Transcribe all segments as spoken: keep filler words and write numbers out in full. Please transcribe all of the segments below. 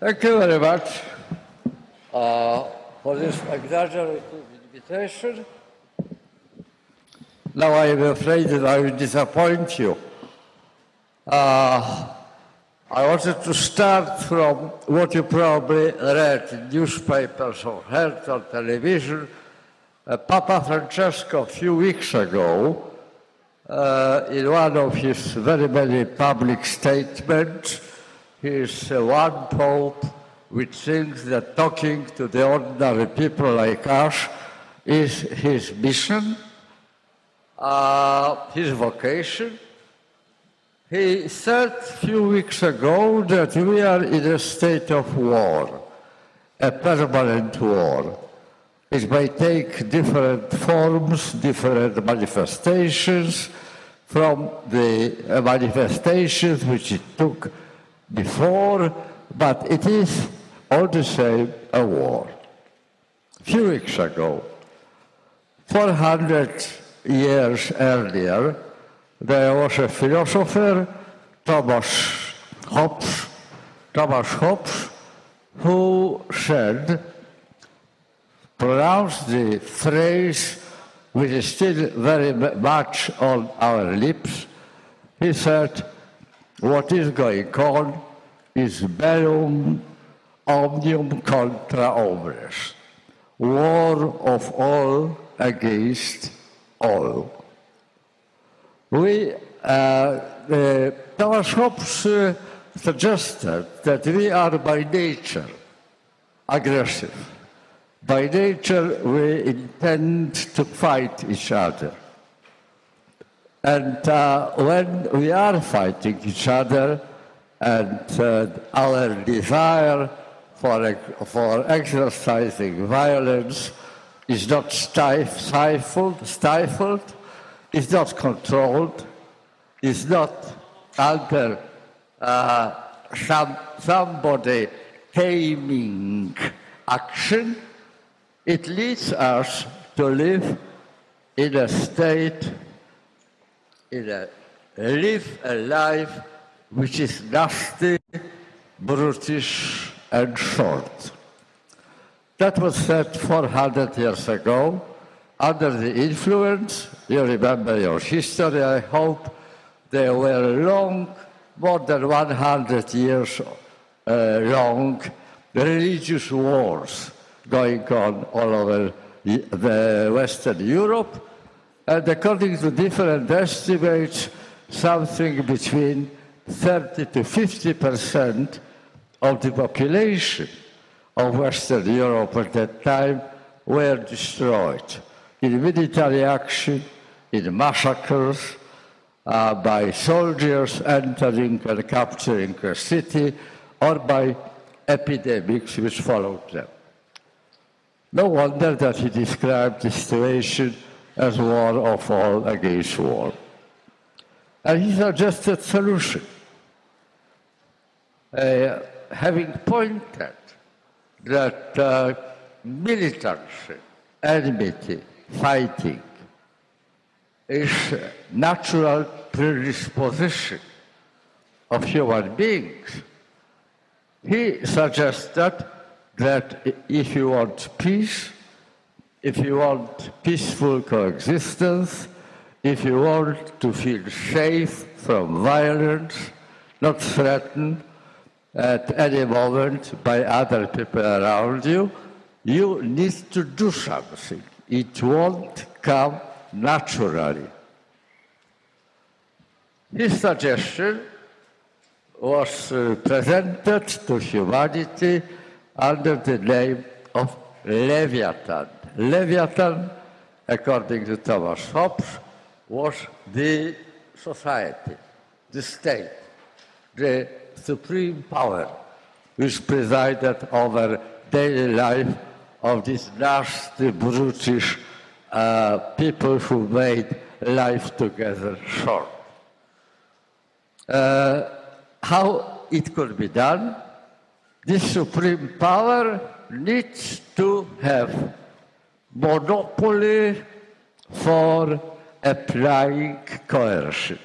Thank you very much uh, for this exaggerated invitation. Now I am afraid that I will disappoint you. Uh, I wanted to start from what you probably read in newspapers or heard on television. Uh, Papa Francesco, a few weeks ago, uh, in one of his very many public statements, he is uh, one pope which thinks that talking to the ordinary people like us is his mission, uh, his vocation. He said a few weeks ago that we are in a state of war, a permanent war. It may take different forms, different manifestations, from the manifestations which it took before, but it is all the same a war. A few weeks ago, four hundred years earlier, there was a philosopher, Thomas Hobbes, Thomas Hobbes, who said, pronounced the phrase which is still very much on our lips. He said, what is going on is Bellum Omnium Contra Omnium, war of all against all. We, uh, uh, Thomas Hobbes uh, suggested that we are by nature aggressive. By nature, we intend to fight each other. And uh, when we are fighting each other, and uh, our desire for, for exercising violence is not stif stifled, stifled is not controlled, is not under uh, some, somebody taming action, it leads us to live in a state, in a, live a life which is nasty, brutish, and short. That was said four hundred years ago. Under the influence, you remember your history, I hope, there were long, more than one hundred years uh, long, religious wars going on all over the Western Europe. And according to different estimates, something between thirty to fifty percent of the population of Western Europe at that time were destroyed in military action, in massacres, uh, by soldiers entering and capturing a city, or by epidemics which followed them. No wonder that he described the situation as war of all against war. And he suggested solution. Uh, having pointed that uh, militancy, enmity, fighting is a natural predisposition of human beings, he suggested that if you want peace, if you want peaceful coexistence, if you want to feel safe from violence, not threatened at any moment by other people around you, you need to do something. It won't come naturally. His suggestion was uh, presented to humanity under the name of Leviathan. Leviathan, according to Thomas Hobbes, was the society, the state, the supreme power which presided over daily life of these nasty, brutish uh, people who made life together short. Uh, how it could be done? This supreme power needs to have monopoly for applying coercion.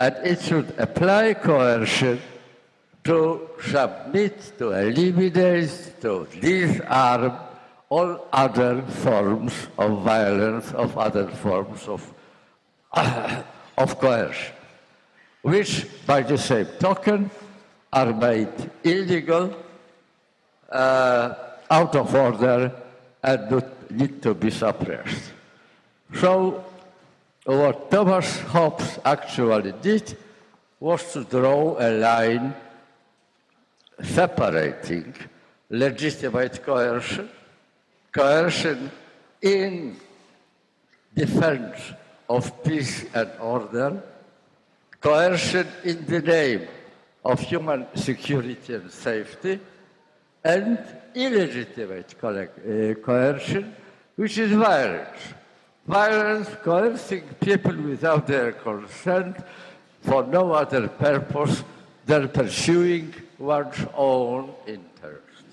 And it should apply coercion to submit, to eliminate, to disarm all other forms of violence, of other forms of, of coercion, which by the same token are made illegal, uh, out of order, and need to be suppressed. So what Thomas Hobbes actually did was to draw a line separating legitimate coercion, coercion in defense of peace and order, coercion in the name of human security and safety, and illegitimate co uh, coercion, which is violence. Violence, coercing people without their consent for no other purpose than pursuing one's own interest.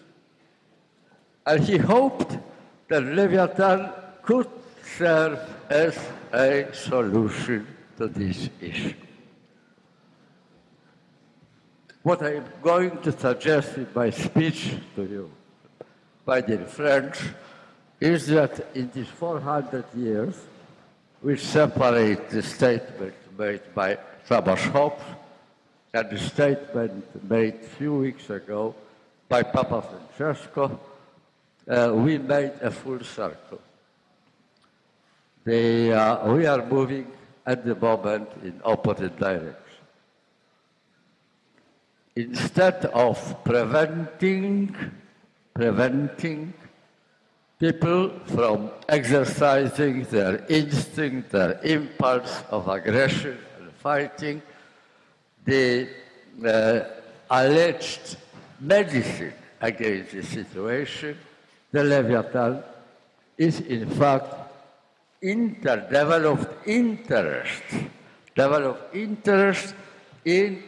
And he hoped that Leviathan could serve as a solution to this issue. What I'm going to suggest in my speech to you, my dear friends, is that in these four hundred years, which separate the statement made by Thomas Hobbes and the statement made a few weeks ago by Papa Francesco, uh, we made a full circle. They, uh, we are moving at the moment in opposite directions. Instead of preventing, preventing people from exercising their instinct, their impulse of aggression and fighting, the uh, alleged medicine against the situation, the Leviathan, is in fact interdeveloped interest, developed interest in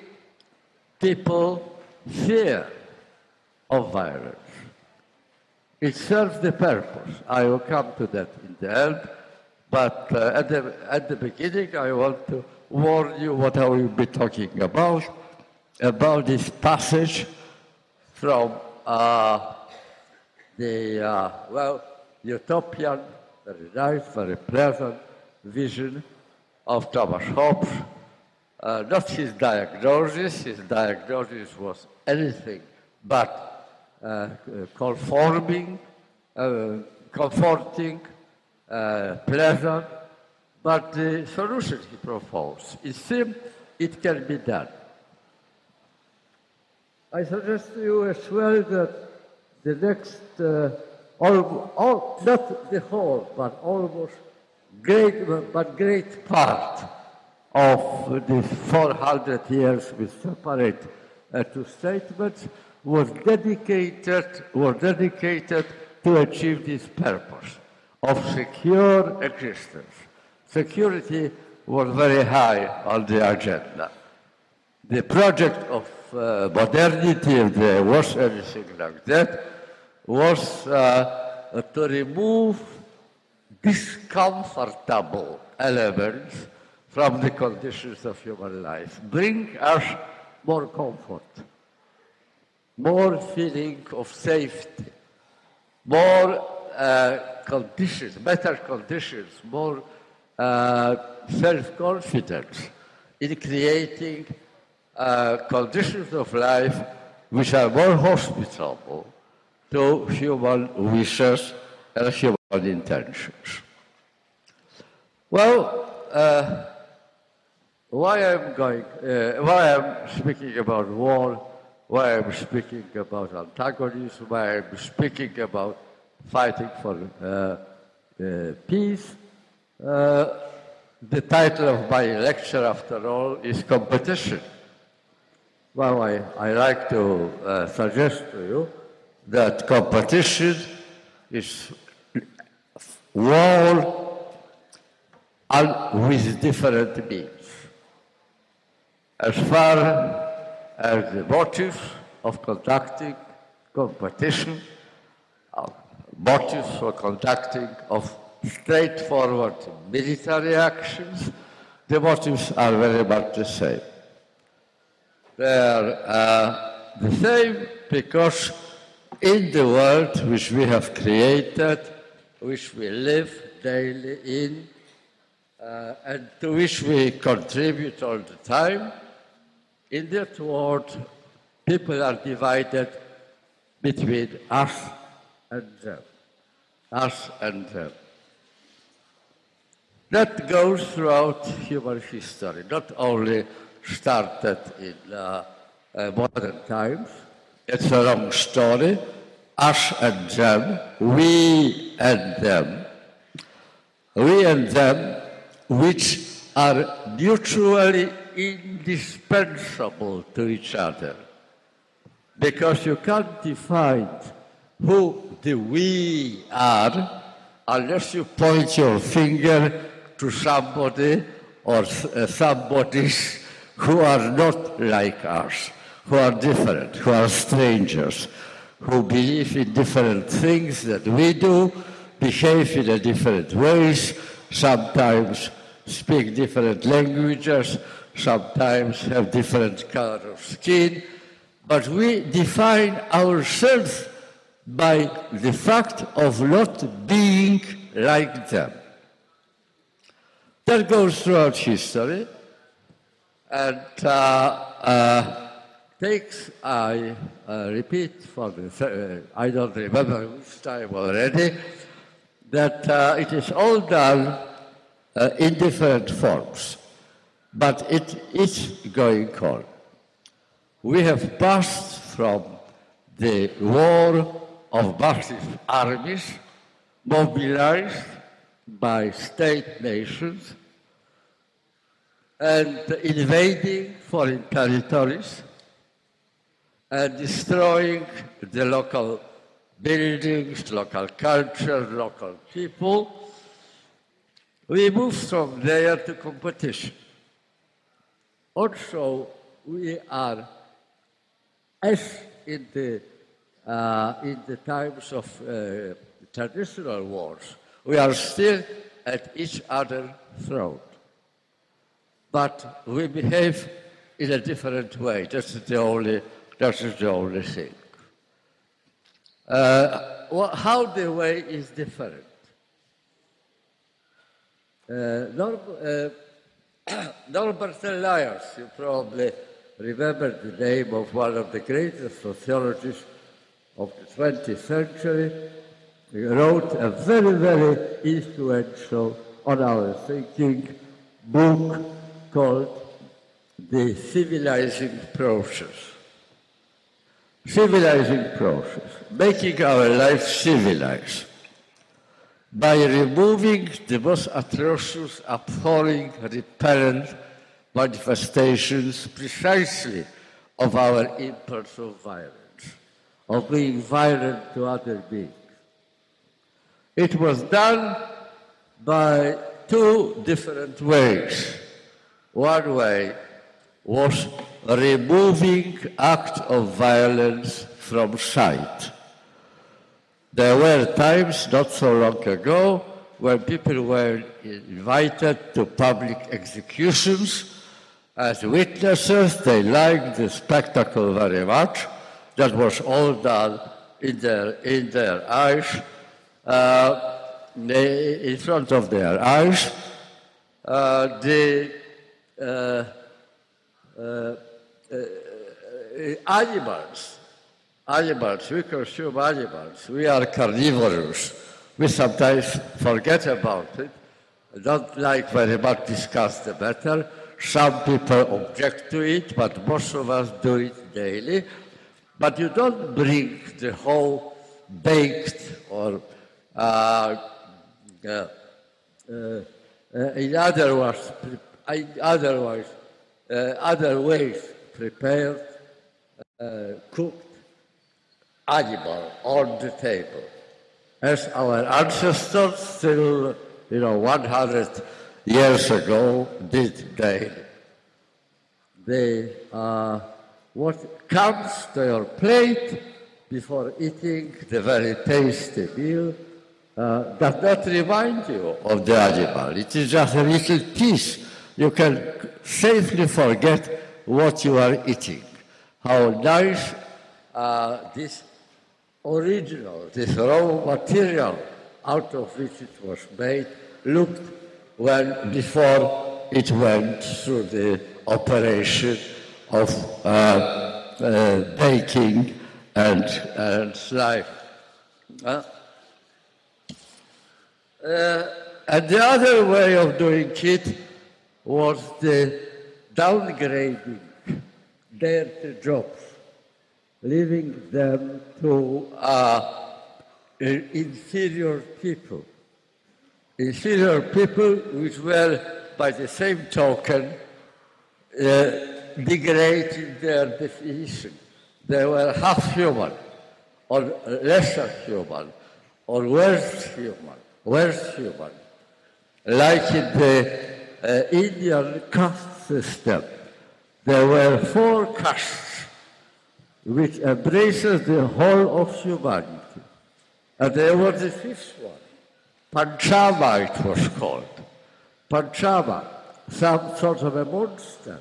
people's fear of violence. It serves the purpose. I will come to that in the end, but uh, at, the, at the beginning I want to warn you what I will be talking about, about this passage from uh, the, uh, well, utopian, very nice, very pleasant vision of Thomas Hobbes. Uh, not his diagnosis, his diagnosis was anything but Uh, conforming, uh, comforting, uh, pleasant, but the solution he proposed, it seems it can be done. I suggest to you as well that the next, uh, all, all, not the whole, but almost great, but great part of these four hundred years we separate uh, two statements, was dedicated, was dedicated to achieve this purpose of secure existence. Security was very high on the agenda. The project of uh, modernity, if there was anything like that, was uh, to remove discomfortable elements from the conditions of human life, bring us more comfort, more feeling of safety, more uh, conditions, better conditions, more uh, self-confidence in creating uh, conditions of life which are more hospitable to human wishes and human intentions. Well, uh, why I'm going, uh, why I'm speaking about war, why I'm speaking about antagonism, why I'm speaking about fighting for uh, uh, peace. Uh, the title of my lecture, after all, is Competition. Well, I, I like to uh, suggest to you that competition is war with different means. As far as the motives of conducting competition, motives for conducting of straightforward military actions, the motives are very much the same. they are uh, the same, because in the world which we have created, which we live daily in, uh, and to which we contribute all the time, in that world, people are divided between us and them. Us and them. That goes throughout human history, not only started in uh, uh, modern times. It's a long story, us and them, we and them. We and them, which are mutually indispensable to each other, because you can't define who the we are unless you point your finger to somebody or somebodies who are not like us, who are different, who are strangers, who believe in different things that we do, behave in a different ways, sometimes speak different languages, sometimes have different color of skin, but we define ourselves by the fact of not being like them. That goes throughout history, and uh, uh, takes, I uh, repeat, for the th I don't remember which time already, that uh, it is all done uh, in different forms, but it is going on. We have passed from the war of massive armies mobilized by state nations and invading foreign territories and destroying the local buildings, local culture, local people. We move from there to competition. Also, we are, as in the, uh, in the times of uh, traditional wars, we are still at each other's throat. But we behave in a different way. That's the only, that's the only thing. Uh, well, how the way is different? Uh, Norbert uh, Elias, you probably remember the name of one of the greatest sociologists of the twentieth century. He wrote a very, very influential on our thinking book called The Civilizing Process. Civilizing process, making our life civilized by removing the most atrocious, abhorring, repellent manifestations precisely of our impulse of violence, of being violent to other beings. It was done by two different ways. One way was removing acts of violence from sight. There were times not so long ago when people were invited to public executions as witnesses. They liked the spectacle very much. That was all done in their, in their eyes, uh, in front of their eyes. Uh, the uh, uh, uh, animals, animals, we consume animals, we are carnivorous. We sometimes forget about it, don't like very much discuss the matter. Some people object to it, but most of us do it daily. But you don't bring the whole baked or, uh, uh, uh, in other words, in otherwise, uh, other ways prepared, uh, cooked animal on the table, as our ancestors still, you know, one hundred years ago did daily. They, uh, what comes to your plate before eating the very tasty meal uh, does not remind you of the animal. It is just a little piece. You can safely forget what you are eating. how nice uh, this original, this raw material out of which it was made looked when before it went through the operation of uh, uh, baking and, and slicing. Huh? Uh, and the other way of doing it was the downgrading their jobs, leaving them to uh, inferior people. Inferior people which were, by the same token, uh, degrading their definition. They were half human, or lesser human, or worse human, worse human, like in the uh, Indian caste system. There were four castes which embraces the whole of humanity. And there was the fifth one, Panchama it was called. Panchama, some sort of a monster,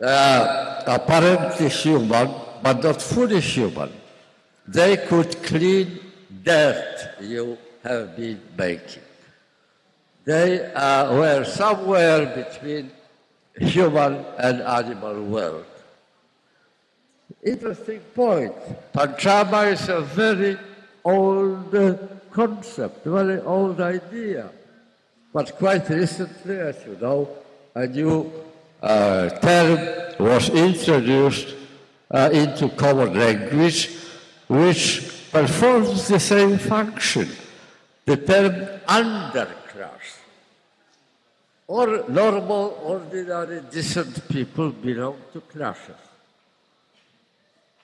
uh, apparently human, but not fully human. They could clean dirt you have been making. They uh, were somewhere between human and animal world. Interesting point. Panchama is a very old concept, very old idea. But quite recently, as you know, a new uh, term was introduced uh, into common language which performs the same function, the term underclass. Or normal, ordinary, decent people belong to classes.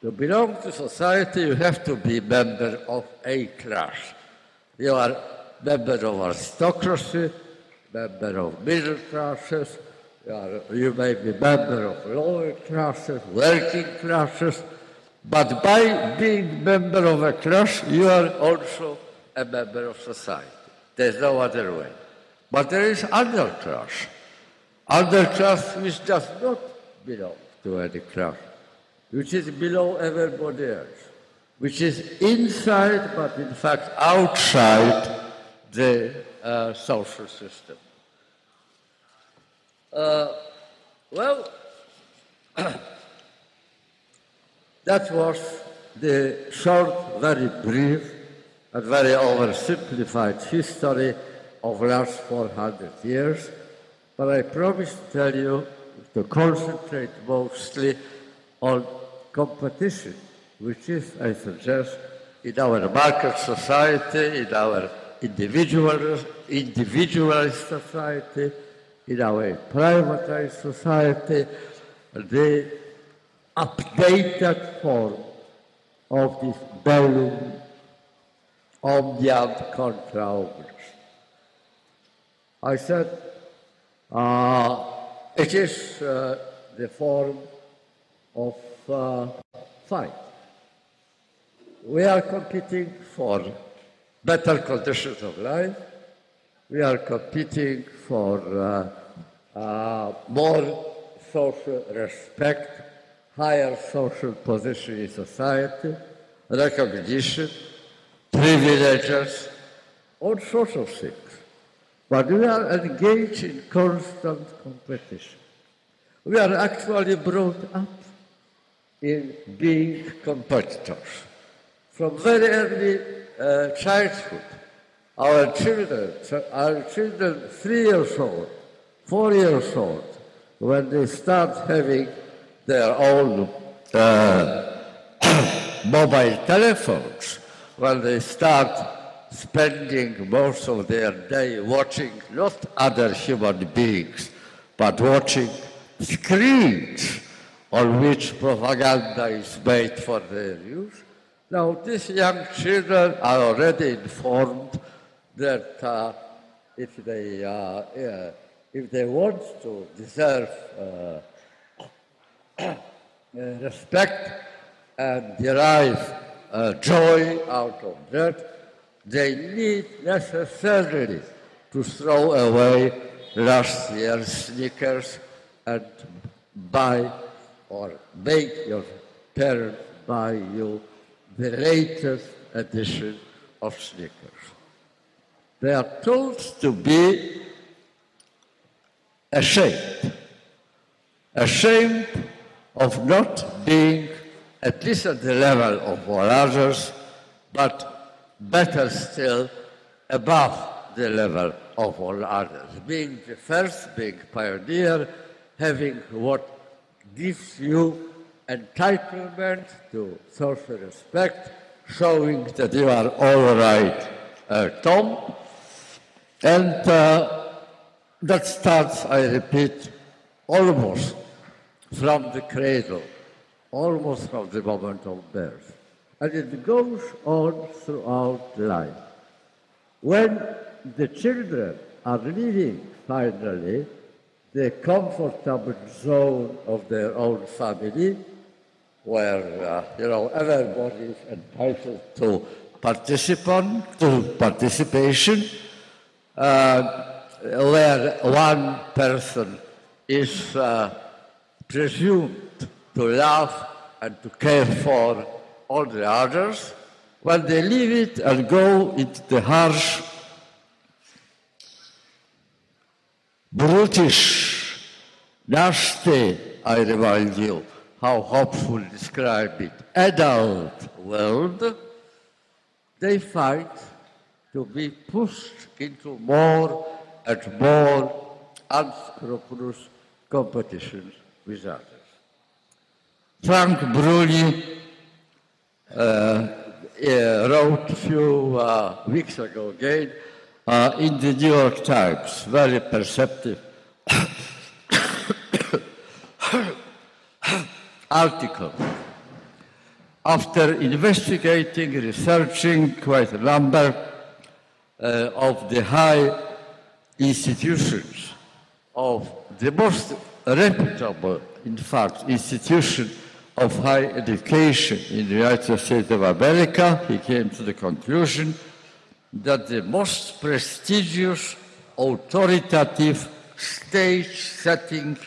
To belong to society, you have to be member of a class. You are member of aristocracy, member of middle classes, you, are, you may be member of lower classes, working classes, but by being member of a class, you are also a member of society. There's no other way. But there is underclass, underclass which does not belong to any class, which is below everybody else, which is inside but in fact outside the uh, social system. Uh, well, that was the short, very brief and very oversimplified history of last four hundred years, but I promise to tell you to concentrate mostly on competition, which is, I suggest, in our market society, in our individual, individualist society, in our privatized society, the updated form of this Bellum Omnium Contra Omnium. I said, uh, it is uh, the form of uh, fight. We are competing for better conditions of life. We are competing for uh, uh, more social respect, higher social position in society, recognition, privileges, all sorts of things. But we are engaged in constant competition. We are actually brought up in being competitors. From very early uh, childhood, our children, our children three years old, four years old, when they start having their own uh, mobile telephones, when they start spending most of their day watching not other human beings, but watching screens on which propaganda is made for their use. Now, these young children are already informed that uh, if they uh, uh, if they want to deserve uh, uh, respect and derive uh, joy out of that, they need necessarily to throw away last year's sneakers and buy or make your parents buy you the latest edition of sneakers. They are told to be ashamed, ashamed of not being, at least at the level of all others, but better still, above the level of all others, being the first, being pioneer, having what gives you entitlement to social respect, showing that you are all right, uh, Tom. And uh, that starts, I repeat, almost from the cradle, almost from the moment of birth. And it goes on throughout life. When the children are leaving, finally, the comfortable zone of their own family, where uh, you know, everybody is entitled to participant, to participation, uh, where one person is uh, presumed to love and to care for all the others, when they leave it and go into the harsh, brutish, nasty, I remind you, how Hobbes would describe it, adult world, they find to be pushed into more and more unscrupulous competitions with others. Frank Bruni uh, wrote a few uh, weeks ago again, Uh, in the New York Times, very perceptive article. After investigating, researching quite a number uh, of the high institutions of the most reputable, in fact, institution of high education in the United States of America, he came to the conclusion that the most prestigious, authoritative, stage-setting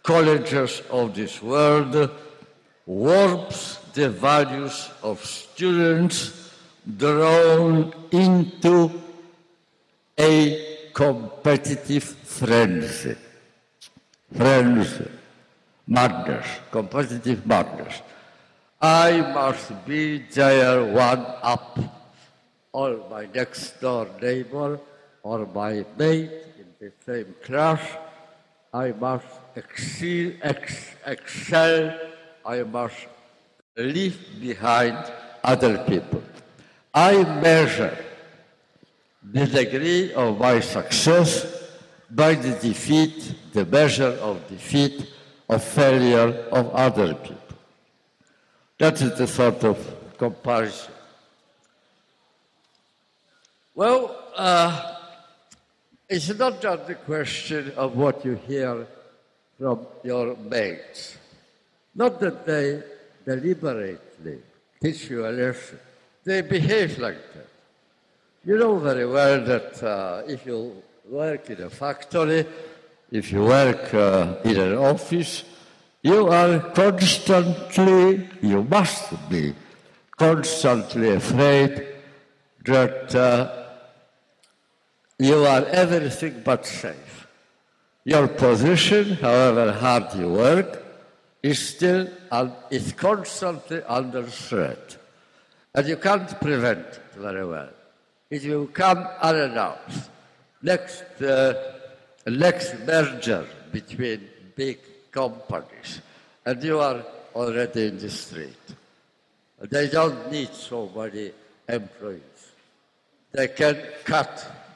colleges of this world warps the values of students drawn into a competitive frenzy. Frenzy. Madness. Competitive madness. I must be there one up, or my next-door neighbor, or my mate in the same class. I must excel, ex excel, I must leave behind other people. I measure the degree of my success by the defeat, the measure of defeat, of failure of other people. That is the sort of comparison. Well, uh, it's not just the question of what you hear from your mates. Not that they deliberately teach you a lesson. They behave like that. You know very well that uh, if you work in a factory, if you work uh, in an office, you are constantly, you must be, constantly afraid that uh, you are everything but safe. Your position, however hard you work, is still, is constantly under threat. And you can't prevent it very well. It will come unannounced. Next, uh, next merger between big companies, and you are already in the street. They don't need so many employees. They can cut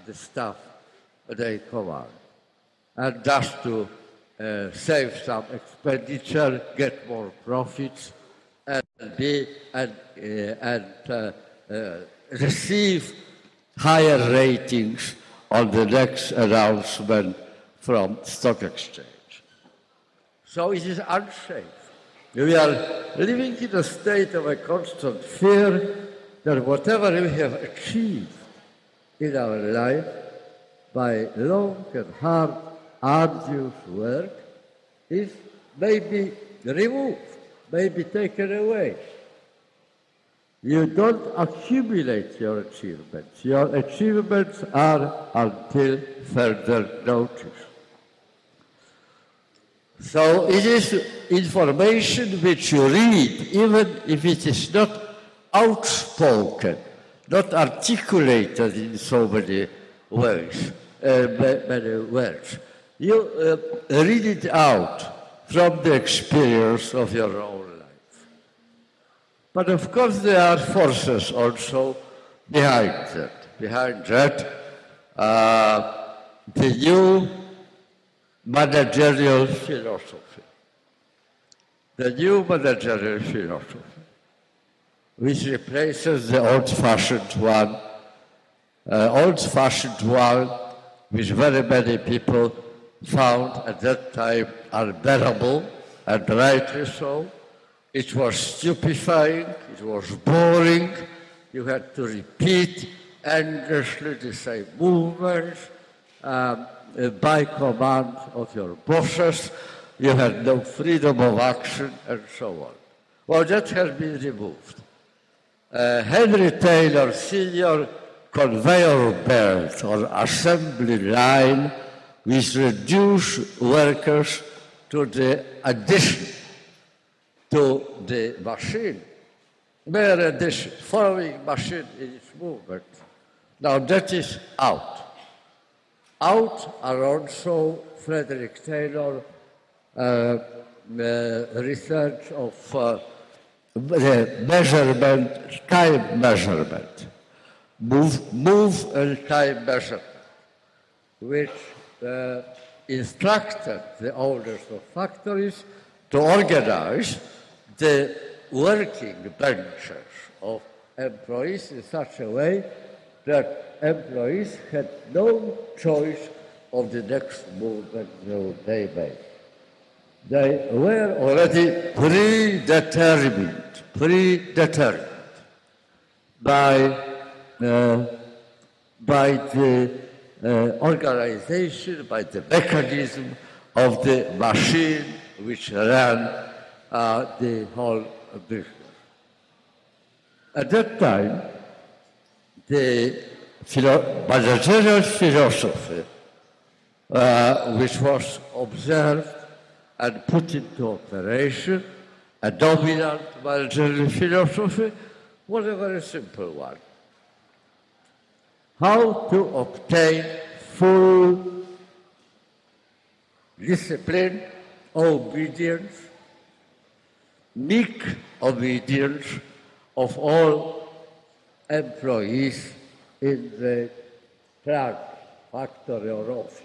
the stuff they command, and thus to uh, save some expenditure, get more profits, and be and, uh, and uh, uh, receive higher ratings on the next announcement from stock exchange. So it is unsafe. We are living in a state of a constant fear that whatever we have achieved in our life by long and hard, arduous work is maybe removed, maybe taken away. You don't accumulate your achievements. Your achievements are until further notice. So it is information which you read, even if it is not outspoken, not articulated in so many ways, uh, many words. You uh, read it out from the experience of your own life. But of course there are forces also behind that. Behind that, uh, the new managerial philosophy. The new managerial philosophy, which replaces the old-fashioned one, uh, old-fashioned one which very many people found at that time unbearable, and rightly so. It was stupefying, it was boring, you had to repeat endlessly the same movements, um, by command of your bosses, you had no freedom of action, and so on. Well, that has been removed. Uh, Henry Taylor Senior conveyor belt or assembly line which reduced workers to the addition, to the machine, mere addition, following machine in its movement. Now that is out. Out are also Frederick Taylor uh, uh, research of uh, the measurement, time measurement, move, move and time measurement, which uh, instructed the owners of factories to organize the working benches of employees in such a way that employees had no choice of the next movement they made. They were already predetermined, predetermined by, uh, by the uh, organization, by the mechanism of the machine which ran uh, the whole business. At that time, the philo- managerial philosophy, uh, which was observed and put into operation, a dominant managerial philosophy, was a very simple one. How to obtain full discipline, obedience, meek obedience of all employees in the plant, factory or office.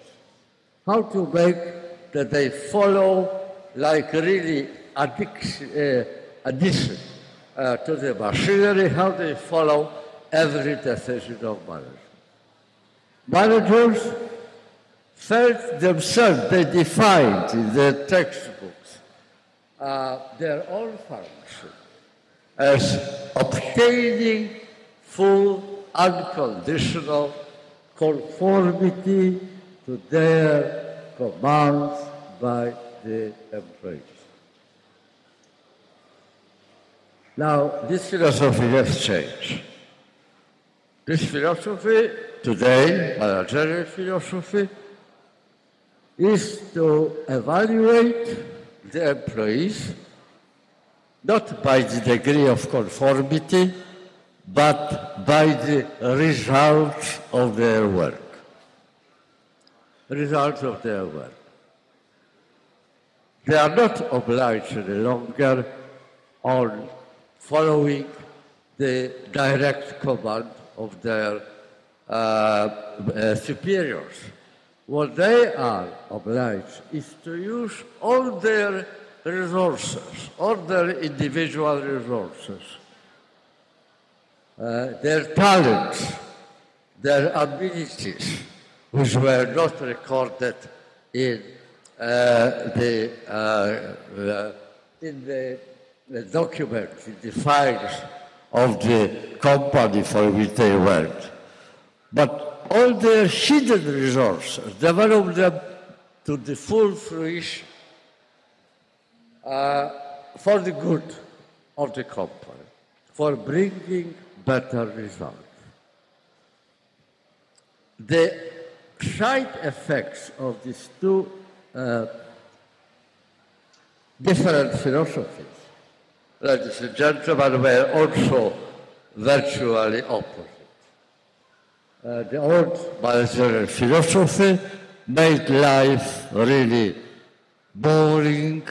How to make that they follow like really addiction, uh, addition uh, to the machinery, how they follow every decision of management. Managers felt themselves, they defined in their textbooks uh, their own function as obtaining full, unconditional conformity to their commands by the employees. Now, this philosophy has changed. This philosophy today, managerial philosophy, is to evaluate the employees not by the degree of conformity, but by the results of their work. Results of their work. They are not obliged any longer on following the direct command of their uh, uh, superiors. What they are obliged is to use all their resources, all their individual resources, Uh, their talents, their abilities, which were not recorded in uh, the uh, uh, in the, the documents, in the files of the company for which they worked, but all their hidden resources, develop them to the full fruition uh, for the good of the company, for bringing better results. The side effects of these two uh, different philosophies, ladies and gentlemen, were also virtually opposite. Uh, the old Malthasian philosophy made life really boring,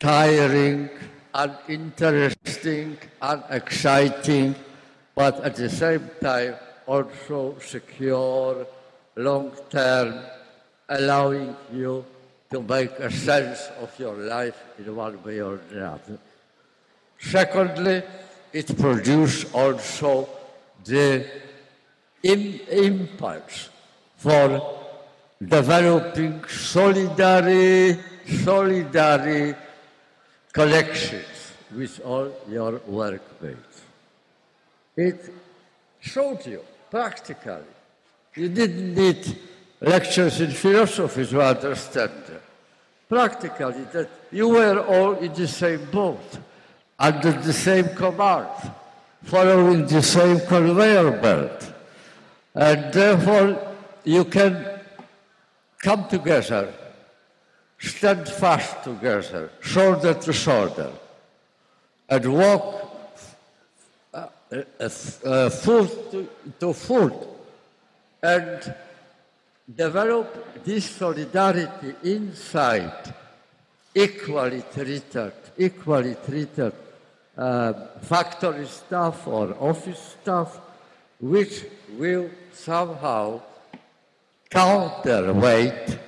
tiring, uninteresting, unexciting, but at the same time also secure, long-term, allowing you to make a sense of your life in one way or the other. Secondly, it produced also the In impulse for developing solidary, solidary connections with all your workmates. It showed you practically. You didn't need lectures in philosophy to understand them. Practically, that you were all in the same boat, under the same command, following the same conveyor belt. And therefore, you can come together, stand fast together, shoulder to shoulder, and walk uh, uh, foot to, to foot, and develop this solidarity inside equally treated, equally treated uh, factory staff or office staff, which will somehow counterweight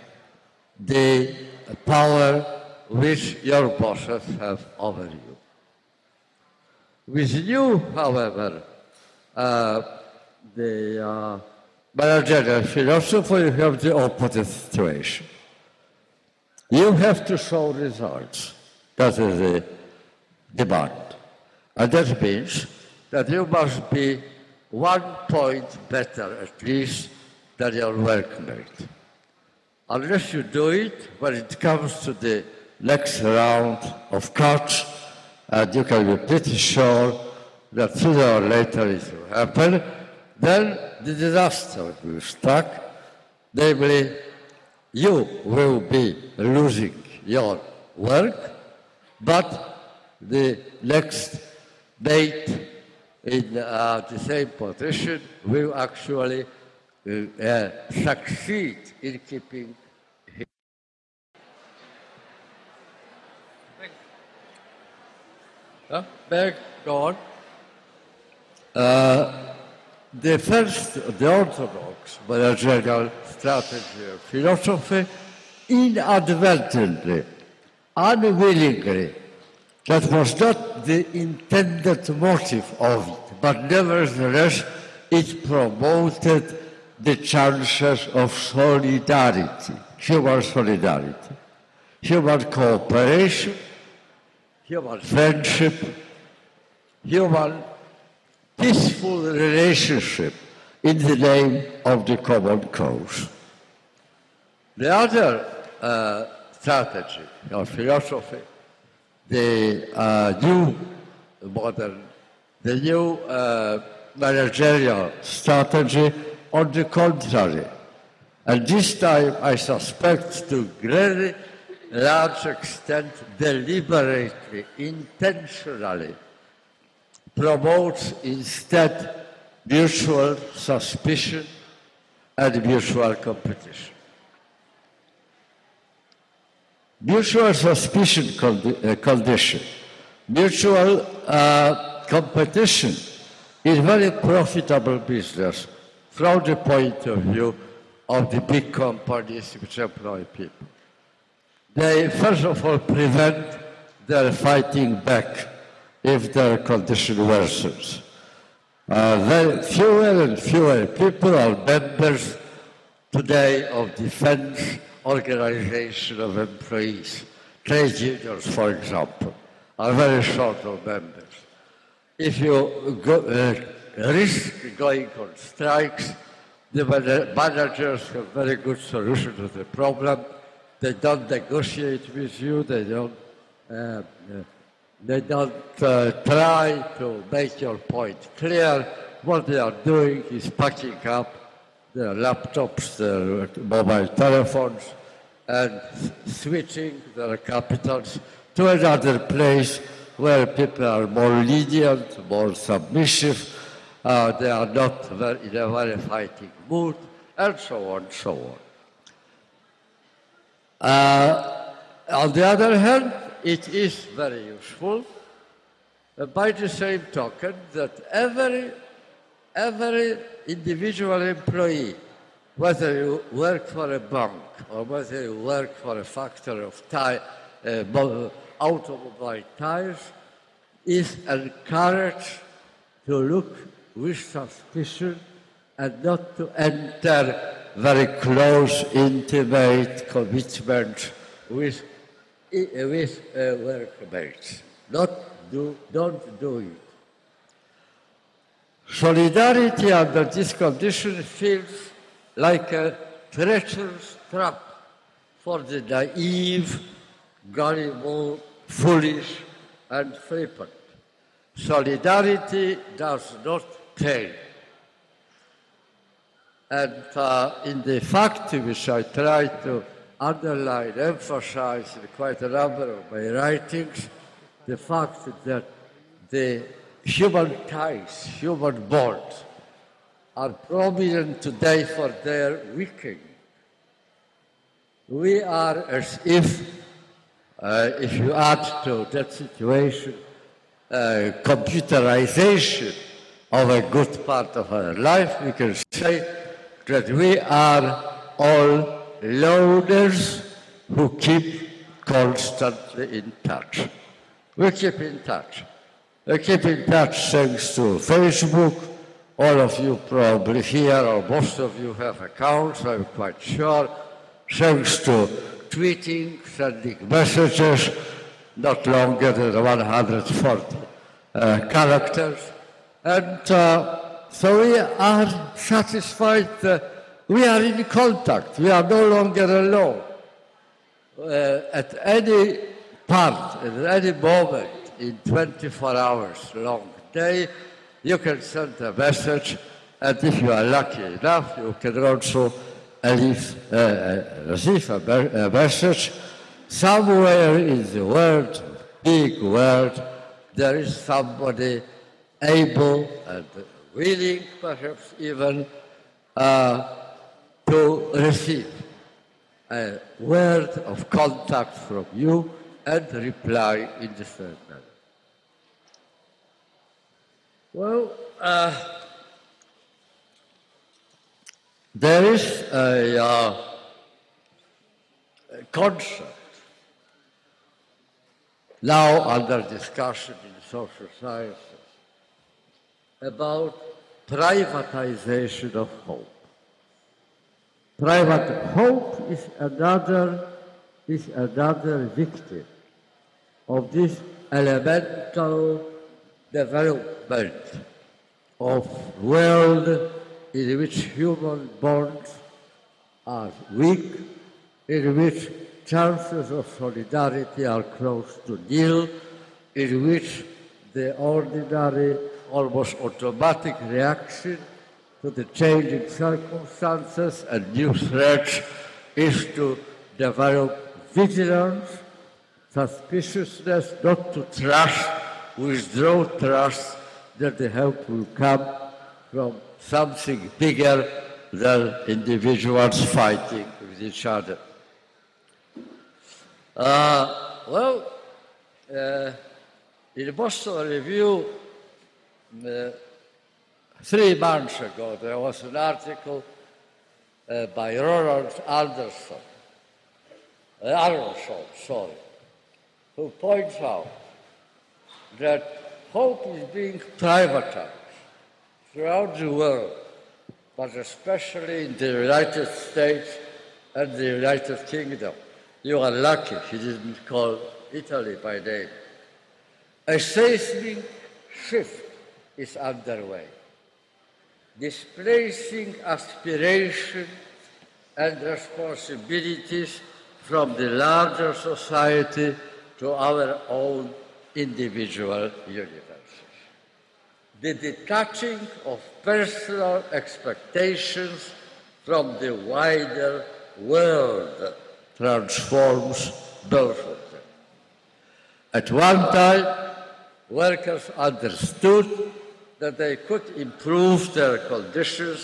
the power which your bosses have over you. With you, however, uh, the uh, managerial philosopher, you have the opposite situation. You have to show results. That is the demand. And that means that you must be one point better, at least, than your workmate. Unless you do it, when it comes to the next round of cuts, and you can be pretty sure that sooner or later it will happen, then the disaster will strike. Namely, you will be losing your work, but the next date in uh, the same position will actually uh, uh, succeed in keeping him. Uh, back on. Uh, the first, the orthodox managerial strategy of philosophy inadvertently, unwillingly, that was not the intended motive of it, but nevertheless it promoted the chances of solidarity, human solidarity, human cooperation, human friendship, human peaceful relationship in the name of the common cause. The other uh, strategy or philosophy, the uh, new modern, the new uh, managerial strategy, on the contrary. And this time, I suspect, to a very large extent, deliberately, intentionally, promotes instead mutual suspicion and mutual competition. Mutual suspicion condi uh, condition, mutual uh, competition is very profitable business from the point of view of the big companies which employ people. They, first of all, prevent their fighting back if their condition worsens. Uh, very fewer and fewer people are members today of defense organization of employees. Trade unions, for example, are very short of members. If you go, uh, risk going on strikes, the managers have very good solution to the problem. They don't negotiate with you, they don't uh, they don't uh, try to make your point clear. What they are doing is packing up their laptops, their mobile telephones, and switching their capitals to another place where people are more lenient, more submissive, uh, they are not very, in a very fighting mood, and so on, so on. Uh, on the other hand, it is very useful, uh, by the same token, that every, every individual employee, whether you work for a bank or whether you work for a factory of tire, uh, automobile tires, is encouraged to look with suspicion and not to enter very close, intimate commitment with, with uh, workmates. Not do, don't do it. Solidarity under this condition feels like a treacherous trap for the naive, gullible, foolish, and flippant. Solidarity does not train. And uh, in the fact which I try to underline, emphasize in quite a number of my writings, the fact that the human ties, human bonds, are prominent today for their weakening. We are as if, uh, if you add to that situation, uh, computerization of a good part of our life, we can say that we are all loners who keep constantly in touch. We keep in touch. We keep in touch thanks to Facebook. All of you probably here, or most of you have accounts, I'm quite sure, thanks to tweeting, sending messages, not longer than one hundred forty uh, characters. And uh, so we are satisfied that we are in contact, we are no longer alone. Uh, at any part, at any moment, in twenty-four hours long day, you can send a message, and if you are lucky enough, you can also leave, uh, receive a, me a message. Somewhere in the world, big world, there is somebody able and willing, perhaps even, uh, to receive a word of contact from you and reply in the same manner. Well, uh, there is a, uh, a concept now under discussion in social sciences about privatization of hope. Private hope is another, is another victim of this elemental development of world in which human bonds are weak, in which chances of solidarity are close to nil, in which the ordinary, almost automatic reaction to the changing circumstances and new threats is to develop vigilance, suspiciousness, not to trust, withdraw trust that the help will come from something bigger than individuals fighting with each other. Uh, well, uh, in the Boston Review, uh, three months ago, there was an article uh, by Ronald Anderson, uh, Anderson, sorry, who points out that hope is being privatized throughout the world, but especially in the United States and the United Kingdom. You are lucky he didn't call Italy by name. A seismic shift is underway, displacing aspirations and responsibilities from the larger society to our own individual universes. The detaching of personal expectations from the wider world transforms both of them. At one time, workers understood that they could improve their conditions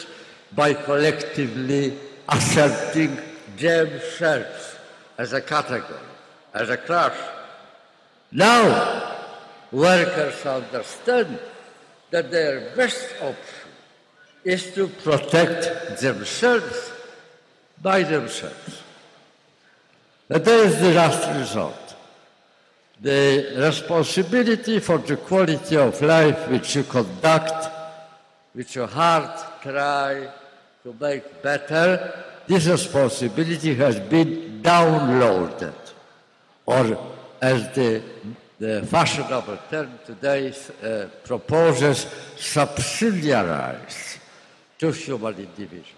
by collectively asserting themselves as a category, as a class. Now, workers understand that their best option is to protect themselves by themselves. But there is the last result. The responsibility for the quality of life which you conduct, which your heart try to make better, this responsibility has been downloaded, or as the, the fashionable term today uh, proposes, subsidiarized to human individuals.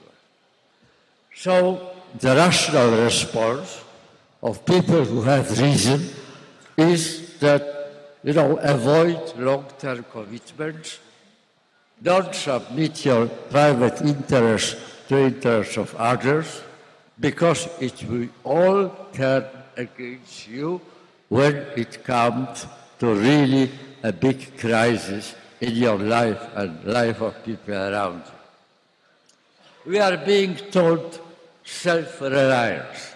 So the rational response of people who have reason is that, you know, avoid long-term commitments, don't submit your private interests to interests of others, because it will all turn against you when it comes to really a big crisis in your life and life of people around you. We are being taught self-reliance,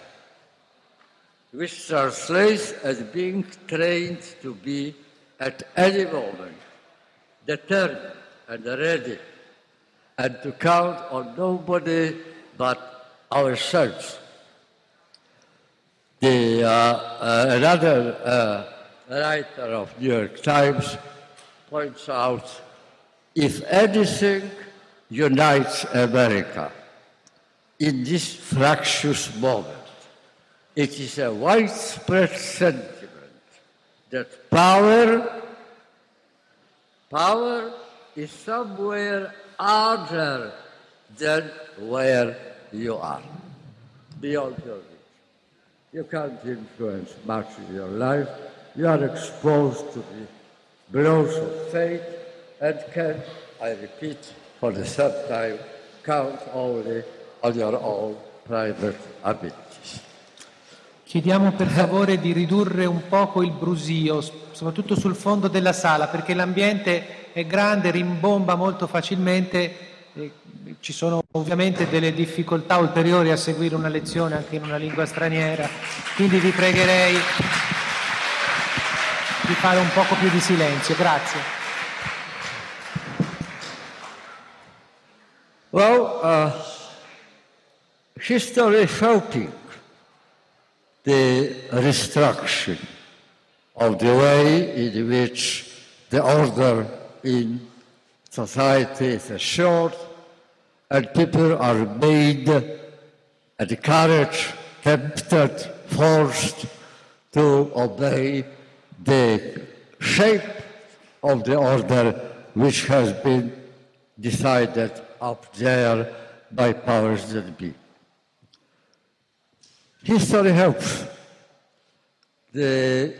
which translates as being trained to be, at any moment, determined and ready, and to count on nobody but ourselves. The, uh, uh, another uh, writer of New York Times points out, if anything unites America in this fractious moment, it is a widespread sentiment that power, power is somewhere other than where you are, beyond your reach. You can't influence much in your life. You are exposed to the blows of fate and can, I repeat for the third time, count only on your own private abilities. Chiediamo per favore di ridurre un poco il brusio, soprattutto sul fondo della sala, perché l'ambiente è grande, rimbomba molto facilmente, e ci sono ovviamente delle difficoltà ulteriori a seguire una lezione anche in una lingua straniera, quindi vi pregherei di fare un poco più di silenzio. Grazie. Well, uh, history shouting. The restructuring of the way in which the order in society is assured and people are made, encouraged, tempted, forced to obey the shape of the order which has been decided up there by powers that be. History helps. The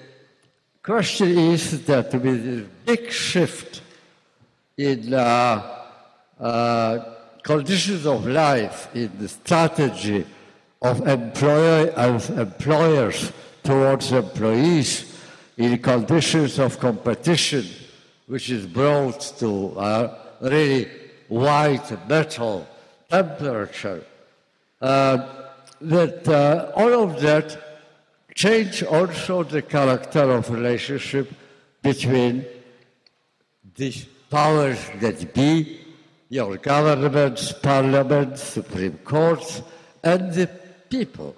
question is that with this big shift in uh, uh, conditions of life, in the strategy of employer, of employers towards employees, in conditions of competition, which is brought to uh, really white metal temperature, uh, that uh, all of that change also the character of relationship between these powers that be, your governments, parliaments, Supreme Courts, and the people,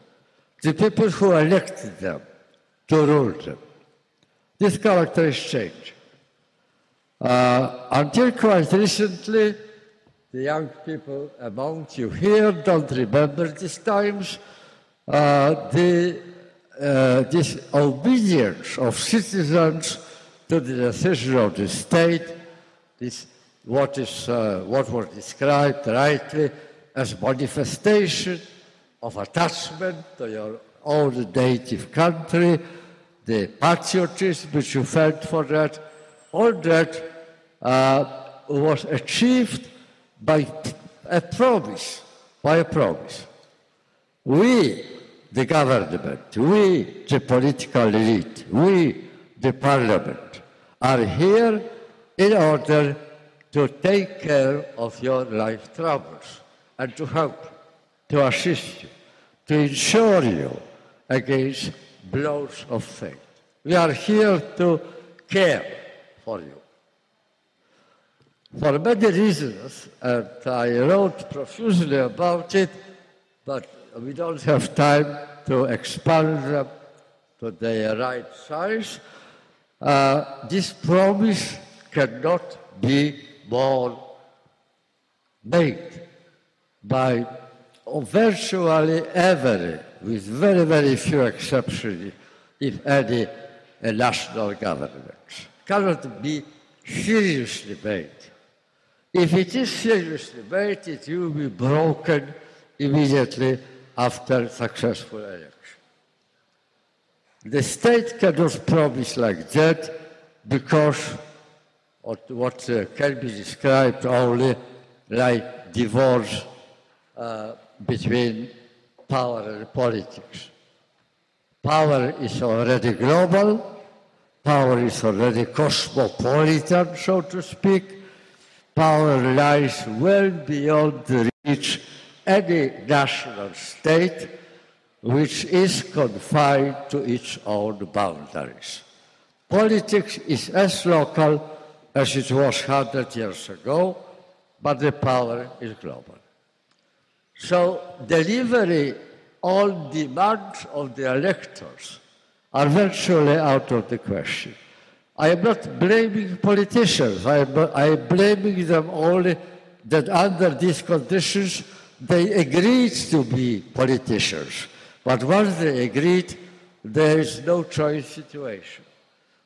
the people who elected them to rule them. This character is changed. Uh, until quite recently, the young people among you here don't remember these times. Uh, the, uh, this obedience of citizens to the decision of the state is what, is, uh, what was described rightly as manifestation of attachment to your own native country, the patriotism which you felt for that, all that uh, was achieved by a promise, by a promise. We, the government, we, the political elite, we, the parliament, are here in order to take care of your life troubles and to help, to assist you, to insure you against blows of fate. We are here to care for you. For many reasons, and I wrote profusely about it, but we don't have time to expand them to their right size, uh, this promise cannot be more made by virtually every, with very, very few exceptions, if any, a national government. Cannot be seriously made. If it is seriously made, it will be broken immediately after successful election. The state cannot promise like that because of what can be described only like divorce uh, between power and politics. Power is already global, power is already cosmopolitan, so to speak. Power lies well beyond the reach any national state which is confined to its own boundaries. Politics is as local as it was one hundred years ago, but the power is global. So delivery on demand of the electors are virtually out of the question. I am not blaming politicians. I am, I am blaming them only that under these conditions they agreed to be politicians, but once they agreed, there is no choice situation.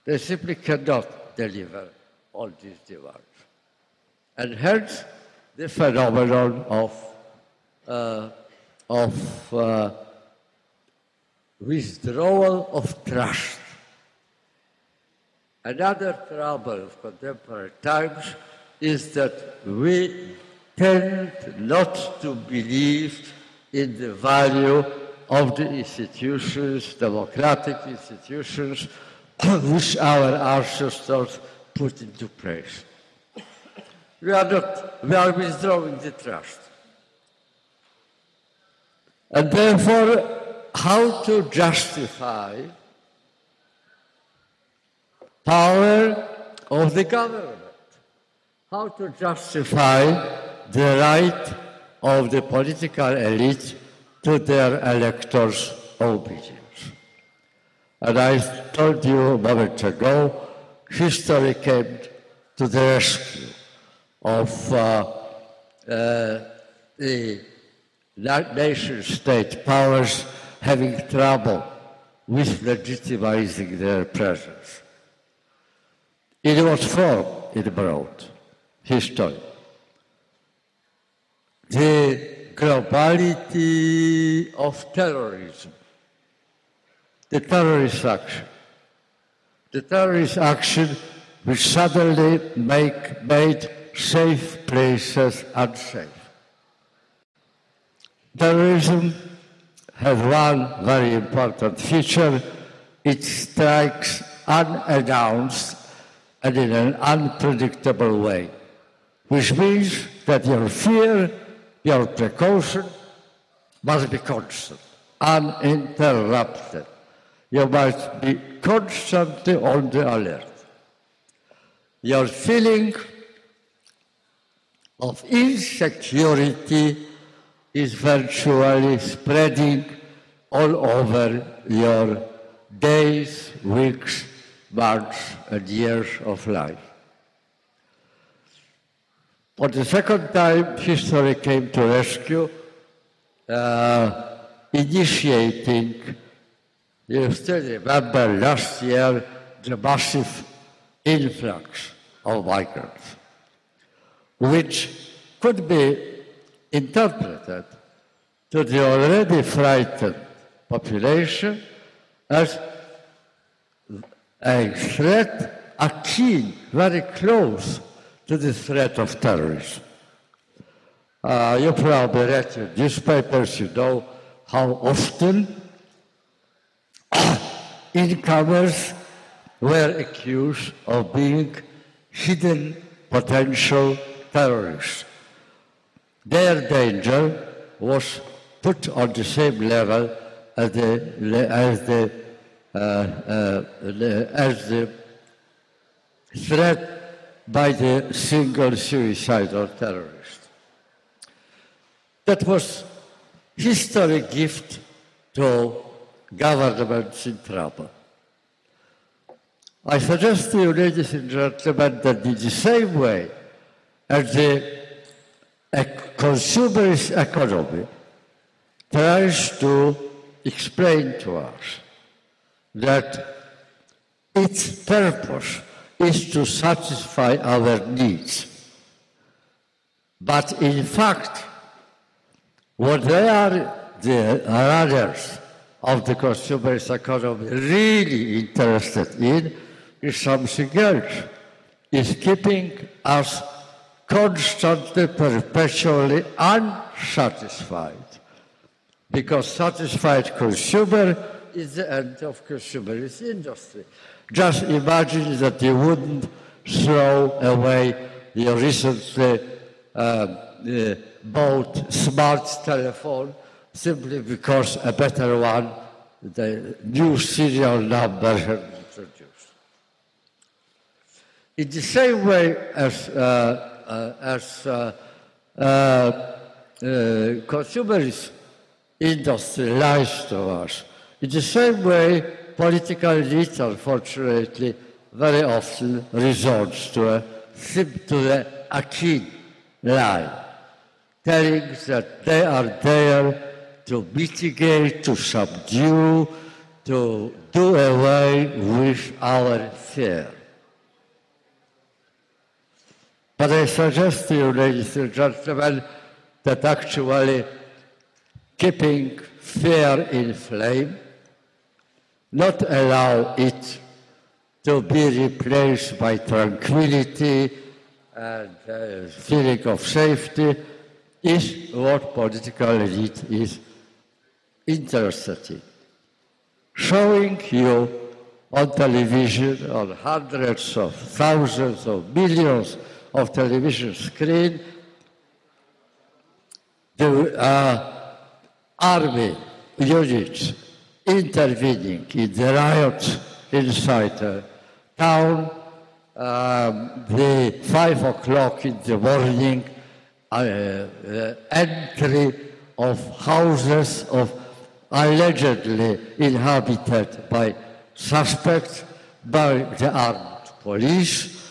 They simply cannot deliver all these demands. And hence, the phenomenon of, uh, of uh, withdrawal of trust. Another trouble of contemporary times is that we tend not to believe in the value of the institutions, democratic institutions, which our ancestors put into place. We are not, we are withdrawing the trust. And therefore, how to justify power of the government? How to justify the right of the political elite to their electors' obedience? And I told you a moment ago, history came to the rescue of uh, uh, the nation-state powers having trouble with legitimizing their presence. In what form it brought history? The globality of terrorism, the terrorist action, the terrorist action which suddenly make, made safe places unsafe. Terrorism has one very important feature: it strikes unannounced and in an unpredictable way, which means that your fear, your precaution must be constant, uninterrupted. You must be constantly on the alert. Your feeling of insecurity is virtually spreading all over your days, weeks, months, and years of life. For the second time, history came to rescue, uh, initiating, you still remember last year, the massive influx of migrants, which could be interpreted to the already frightened population as a threat akin, very close to the threat of terrorism. Uh, you probably read your newspapers, you know how often incomers were accused of being hidden potential terrorists. Their danger was put on the same level as the, as the, uh, uh, as the threat by the single suicidal terrorist. That was historic gift to governments in trouble. I suggest to you, ladies and gentlemen, that in the same way as the consumerist economy tries to explain to us that its purpose is to satisfy our needs. But in fact, what they are, the others of the consumerist economy really interested in is something else, is keeping us constantly, perpetually unsatisfied. Because satisfied consumer is the end of consumerist industry. Just imagine that you wouldn't throw away your recently uh, uh, bought smart telephone simply because a better one, the new serial number had been introduced. In the same way as uh, Uh, as uh, uh, uh, consumerist industry lies to us. In the same way, political elite, unfortunately, very often resorts to, a, to the akin lie, telling that they are there to mitigate, to subdue, to do away with our fear. But I suggest to you, ladies and gentlemen, that actually keeping fear in flame, not allow it to be replaced by tranquility and uh, feeling of safety, is what political elite is interested in. Showing you on television, on hundreds of thousands of millions of television screen, the uh, army units intervening in the riots inside the town, um, the five o'clock in the morning uh, uh, entry of houses of allegedly inhabited by suspects by the armed police,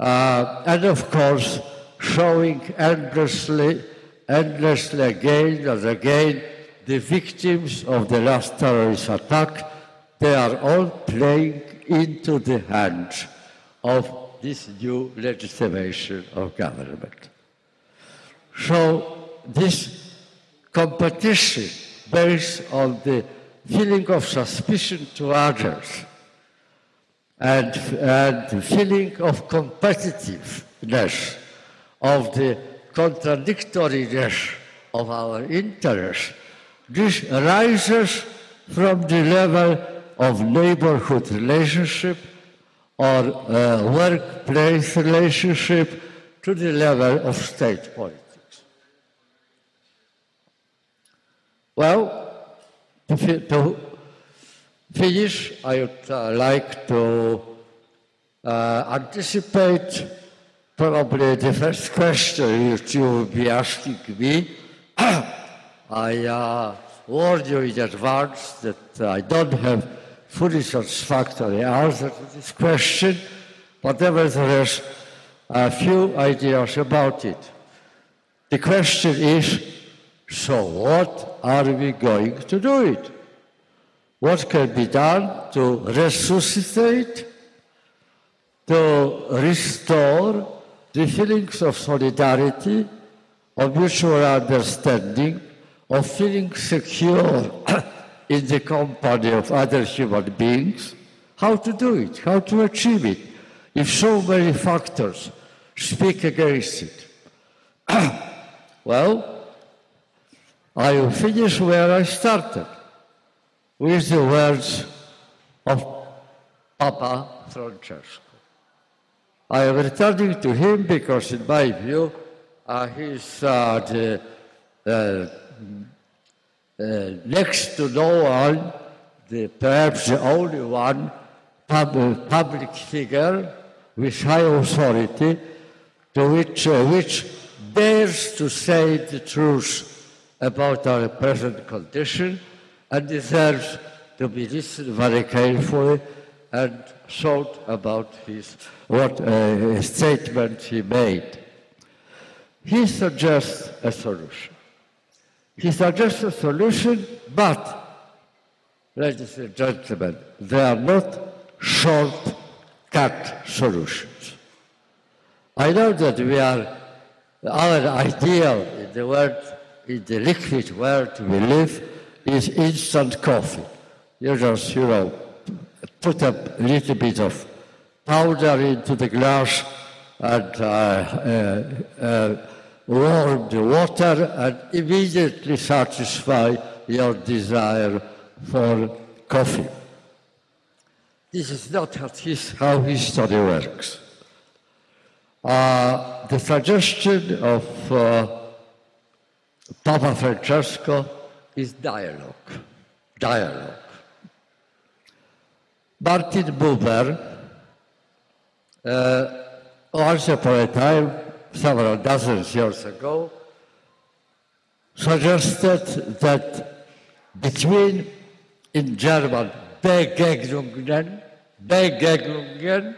Uh, and of course, showing endlessly, endlessly again and again the victims of the last terrorist attack. They are all playing into the hands of this new legislation of government. So this competition based on the feeling of suspicion to others, and, and feeling of competitiveness, of the contradictoriness of our interests, this arises from the level of neighborhood relationship or uh, workplace relationship to the level of state politics. Well, to, to finish, I would uh, like to uh, anticipate probably the first question that you will be asking me. I uh, warn you in advance that I don't have fully satisfactory answer to this question, but nevertheless, a few ideas about it. The question is, so what are we going to do it? What can be done to resuscitate, to restore the feelings of solidarity, of mutual understanding, of feeling secure in the company of other human beings, how to do it, how to achieve it, if so many factors speak against it. Well, I will finish where I started, with the words of Papa Francesco. I am returning to him because, in my view, uh, he is uh, the, uh, uh, next to no one, the, perhaps the only one pub public figure with high authority to which, uh, which dares to say the truth about our present condition and deserves to be listened very carefully and thought about his, what uh, statement he made. He suggests a solution. He suggests a solution, but, ladies and gentlemen, they are not short-cut solutions. I know that we are, our ideal in the world, in the liquid world we live, is instant coffee. You just, you know, put a little bit of powder into the glass and uh, uh, uh, warm the water and immediately satisfy your desire for coffee. This is not how history works. Uh, the suggestion of uh, Papa Francesco is dialogue, dialogue. Martin Buber, uh, once upon a time, several dozens years ago, suggested that between, in German, Begegnungen, Begegnungen,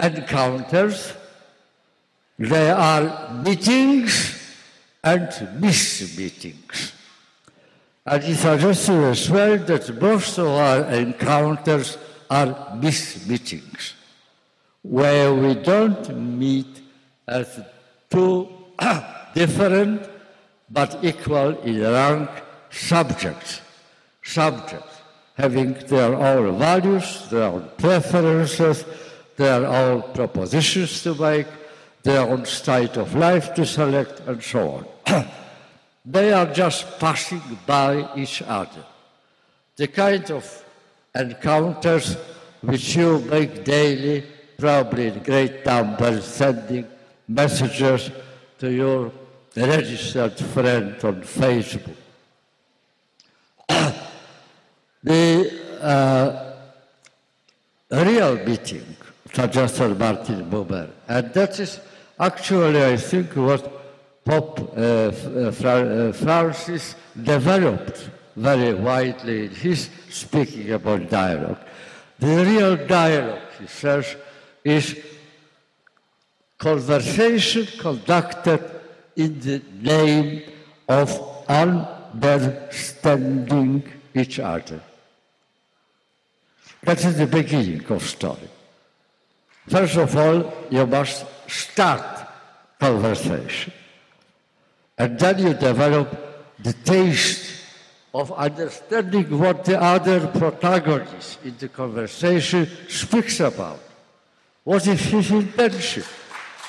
encounters, there are meetings and mismeetings. And he suggested as well that most of our encounters are mismeetings, where we don't meet as two different but equal in rank subjects, subjects having their own values, their own preferences, their own propositions to make, their own state of life to select, and so on. They are just passing by each other. The kind of encounters which you make daily, probably in great numbers, sending messages to your registered friend on Facebook. The uh, real meeting, suggested Martin Buber, and that is actually, I think, what Pope uh, Fra Francis developed very widely in his speaking about dialogue. The real dialogue, he says, is conversation conducted in the name of understanding each other. That is the beginning of story. First of all, you must start conversation. And then you develop the taste of understanding what the other protagonist in the conversation speaks about. What is his intention?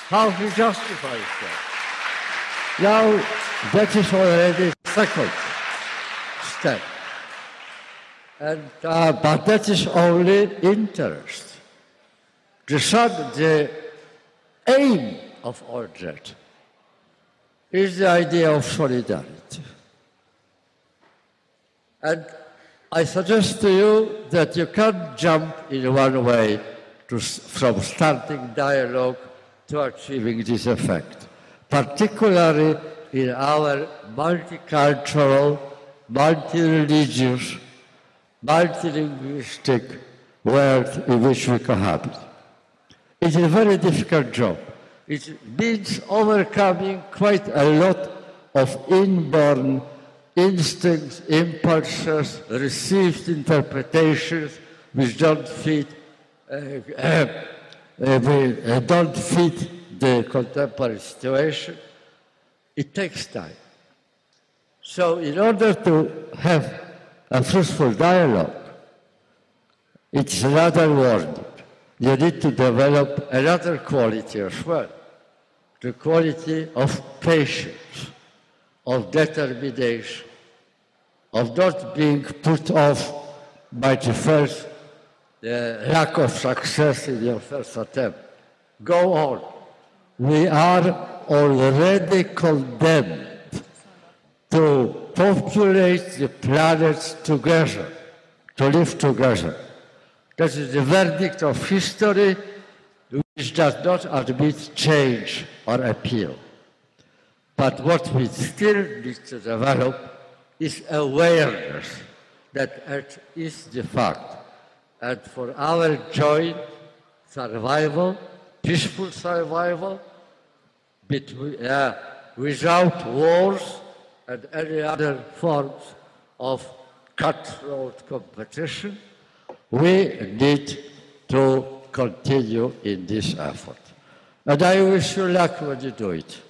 How he justifies that? Now, that is already the second step. And, uh, but that is only interest. The, sub, the aim of all that is the idea of solidarity. And I suggest to you that you can't jump in one way to, from starting dialogue to achieving this effect, particularly in our multicultural, multi-religious, multilinguistic world in which we cohabit. It's a very difficult job. It means overcoming quite a lot of inborn instincts, impulses, received interpretations which don't fit, uh, uh, uh, don't fit the contemporary situation. It takes time. So in order to have a fruitful dialogue, It's another word. You need to develop another quality as well, the quality of patience, of determination, of not being put off by the first uh, lack of success in your first attempt. Go on. We are already condemned to populate the planet together, to live together. That is the verdict of history, which does not admit change or appeal. But what we still need to develop is awareness that it is the fact. And for our joint survival, peaceful survival, between, uh, without wars and any other forms of cutthroat competition, we need to continue in this effort. And I wish you luck when you do it.